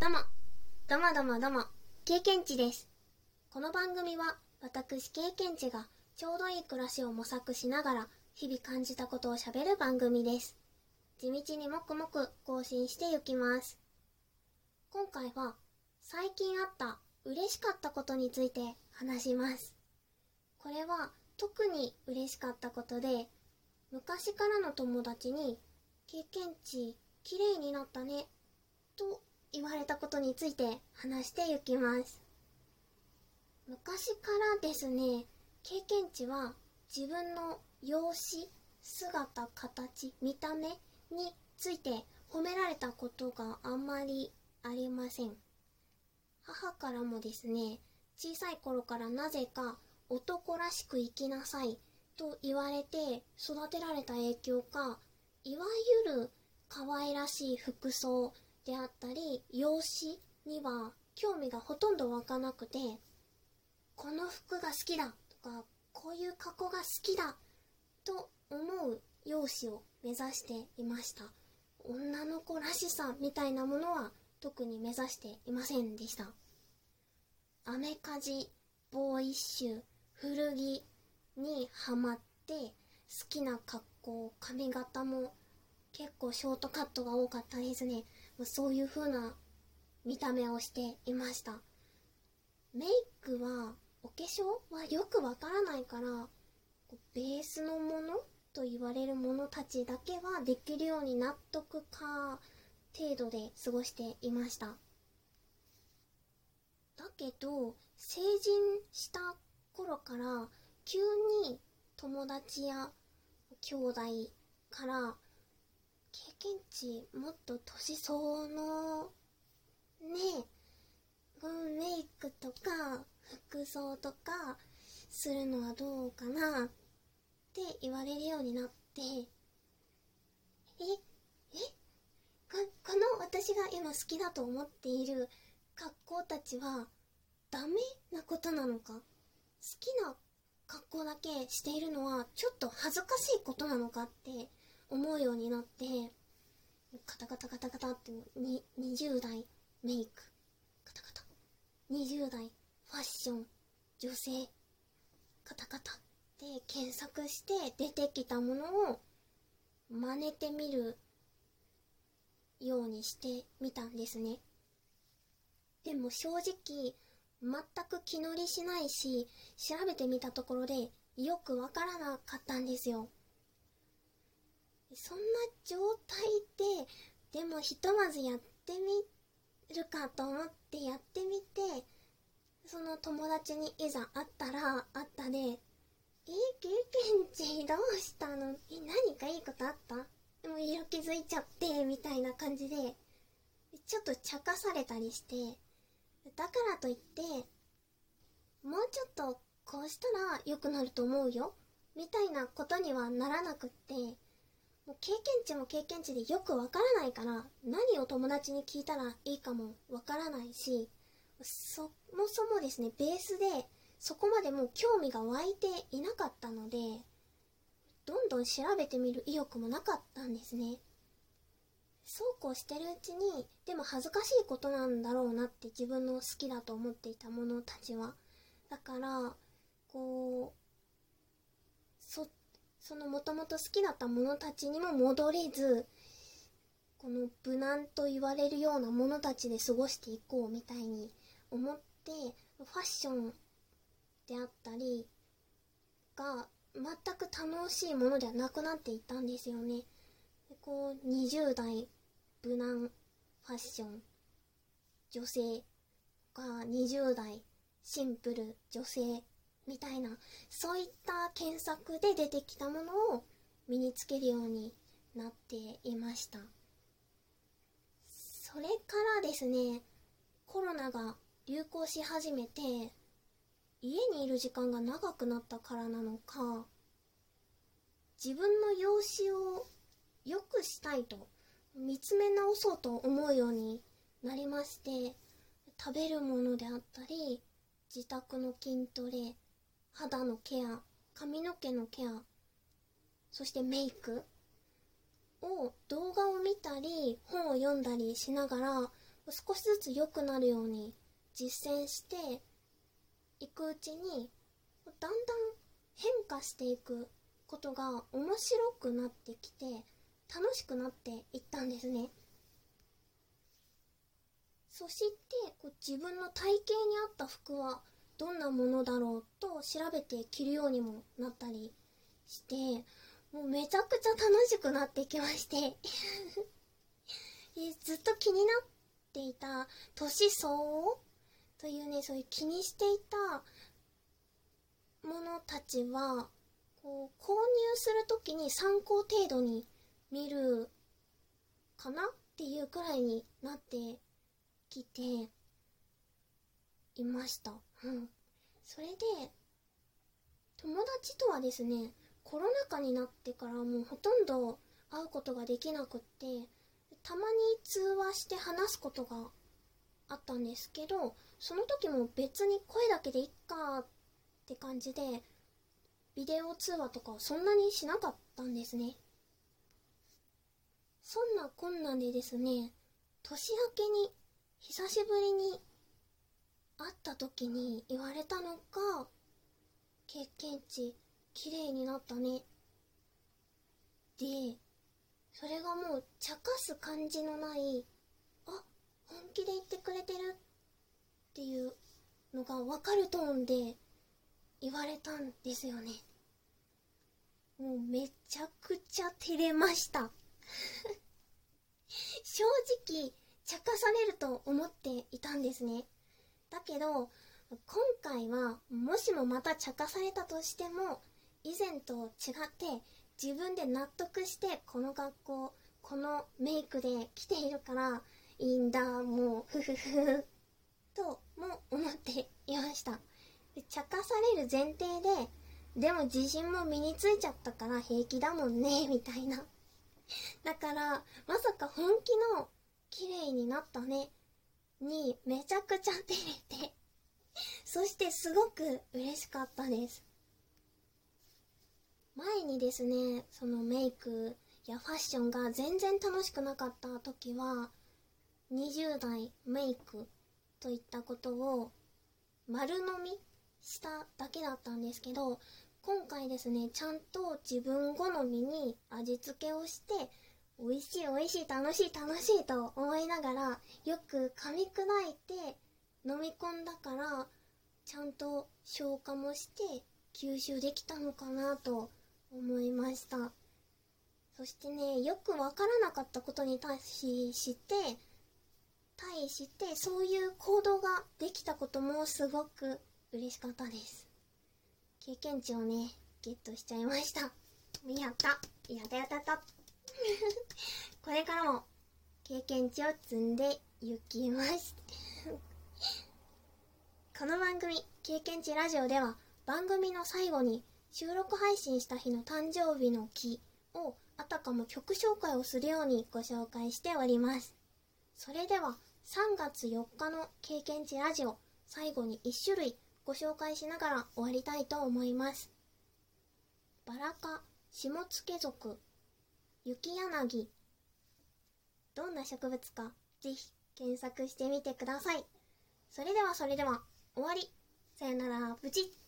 どうも、経験値です。この番組は私経験値がちょうどいい暮らしを模索しながら日々感じたことを喋る番組です。地道にもくもく更新していきます。今回は最近あった嬉しかったことについて話します。これは特に嬉しかったことで、昔からの友達に経験値綺麗になったねと言われたことについて話していきます。昔からですね、経験値は自分の容姿、姿、形、見た目について褒められたことがあんまりありません。母からもですね、小さい頃からなぜか男らしく生きなさいと言われて育てられた影響か、いわゆる可愛らしい服装であったり容姿には興味がほとんど湧かなくて、この服が好きだとかこういう加工が好きだと思う容姿を目指していました。女の子らしさみたいなものは特に目指していませんでした。アメカジ、ボーイッシュ、古着にハマって好きな格好、髪型も結構ショートカットが多かったですね。そういう風な見た目をしていました。メイクはお化粧はよくわからないから、ベースのものと言われるものたちだけはできるように納得か程度で過ごしていました。だけど成人した頃から急に友達や兄弟から経験値もっと年相応のね、メイクとか服装とかするのはどうかなって言われるようになって、この私が今好きだと思っている格好たちはダメなことなのか、好きな格好だけしているのはちょっと恥ずかしいことなのかって思うようになって、カタカタって20代メイク、カタカタ20代ファッション、女性カタカタで検索して出てきたものを真似てみるようにしてみたんですね。でも正直全く気乗りしないし、調べてみたところでよくわからなかったんですよ。そんな状態で、でもひとまずやってみるかと思ってやってみて、その友達にいざ会ったら会ったで、経験値どうしたの？何かいいことあった？もう色気づいちゃってみたいな感じでちょっと茶化されたりして、だからといってもうちょっとこうしたら良くなると思うよみたいなことにはならなくって、経験値も経験値でよくわからないから、何を友達に聞いたらいいかもわからないし、そもそもですね、ベースでそこまでもう興味が湧いていなかったので、どんどん調べてみる意欲もなかったんですね。そうこうしてるうちに、でも恥ずかしいことなんだろうなって、自分の好きだと思っていたものたちは。だからこうそのもともと好きだったものたちにも戻れず、この無難と言われるようなものたちで過ごしていこうみたいに思って、ファッションであったりが全く楽しいものではなくなっていったんですよね。こう20代無難ファッション女性が20代シンプル女性みたいな、そういった検索で出てきたものを身につけるようになっていました。それからですね、コロナが流行し始めて家にいる時間が長くなったからなのか、自分の容姿を良くしたいと見つめ直そうと思うようになりまして、食べるものであったり自宅の筋トレ、肌のケア、髪の毛のケア、そしてメイクを動画を見たり本を読んだりしながら少しずつ良くなるように実践していくうちに、だんだん変化していくことが面白くなってきて楽しくなっていったんですね。そして自分の体型に合った服はどんなものだろうと調べて着るようにもなったりして、もうめちゃくちゃ楽しくなってきましてずっと気になっていた年相応というね、そういう気にしていたものたちはこう購入するときに参考程度に見るかなっていうくらいになってきていました、うん、それで友達とはですね、コロナ禍になってからもうほとんど会うことができなくって、たまに通話して話すことがあったんですけど、その時も別に声だけでいっかって感じでビデオ通話とかをそんなにしなかったんですね。そんなこんなでですね、年明けに久しぶりに会った時に言われたのが、経験値綺麗になったね。で、それがもう茶化す感じのない、あ、本気で言ってくれてるっていうのが分かるトーンで言われたんですよね。もうめちゃくちゃ照れました正直茶化されると思っていたんですね。だけど今回はもしもまた茶化されたとしても、以前と違って自分で納得して、この学校このメイクで来ているからいいんだ、もうふふふとも思っていました。茶化される前提で、でも自信も身についちゃったから平気だもんねみたいな、だからまさか本気の綺麗になったねにめちゃくちゃ照れてそしてすごく嬉しかったです。前にですね、そのメイクやファッションが全然楽しくなかった時は、20代メイクといったことを丸飲みしただけだったんですけど、今回ですね、ちゃんと自分好みに味付けをして、美味しい美味しい楽しい楽しいと思いながらよく噛み砕いて飲み込んだから、ちゃんと消化もして吸収できたのかなと思いました。そしてね、よくわからなかったことに対してそういう行動ができたこともすごく嬉しかったです。経験値をね、ゲットしちゃいました。やったこれからも経験値を積んでいきますこの番組経験値ラジオでは、番組の最後に収録配信した日の誕生日の日をあたかも曲紹介をするようにご紹介しております。それでは3月4日の経験値ラジオ、最後に1種類ご紹介しながら終わりたいと思います。バラ科シモツケ属、雪柳。どんな植物かぜひ検索してみてください。それでは終わり。さよなら、プチッ。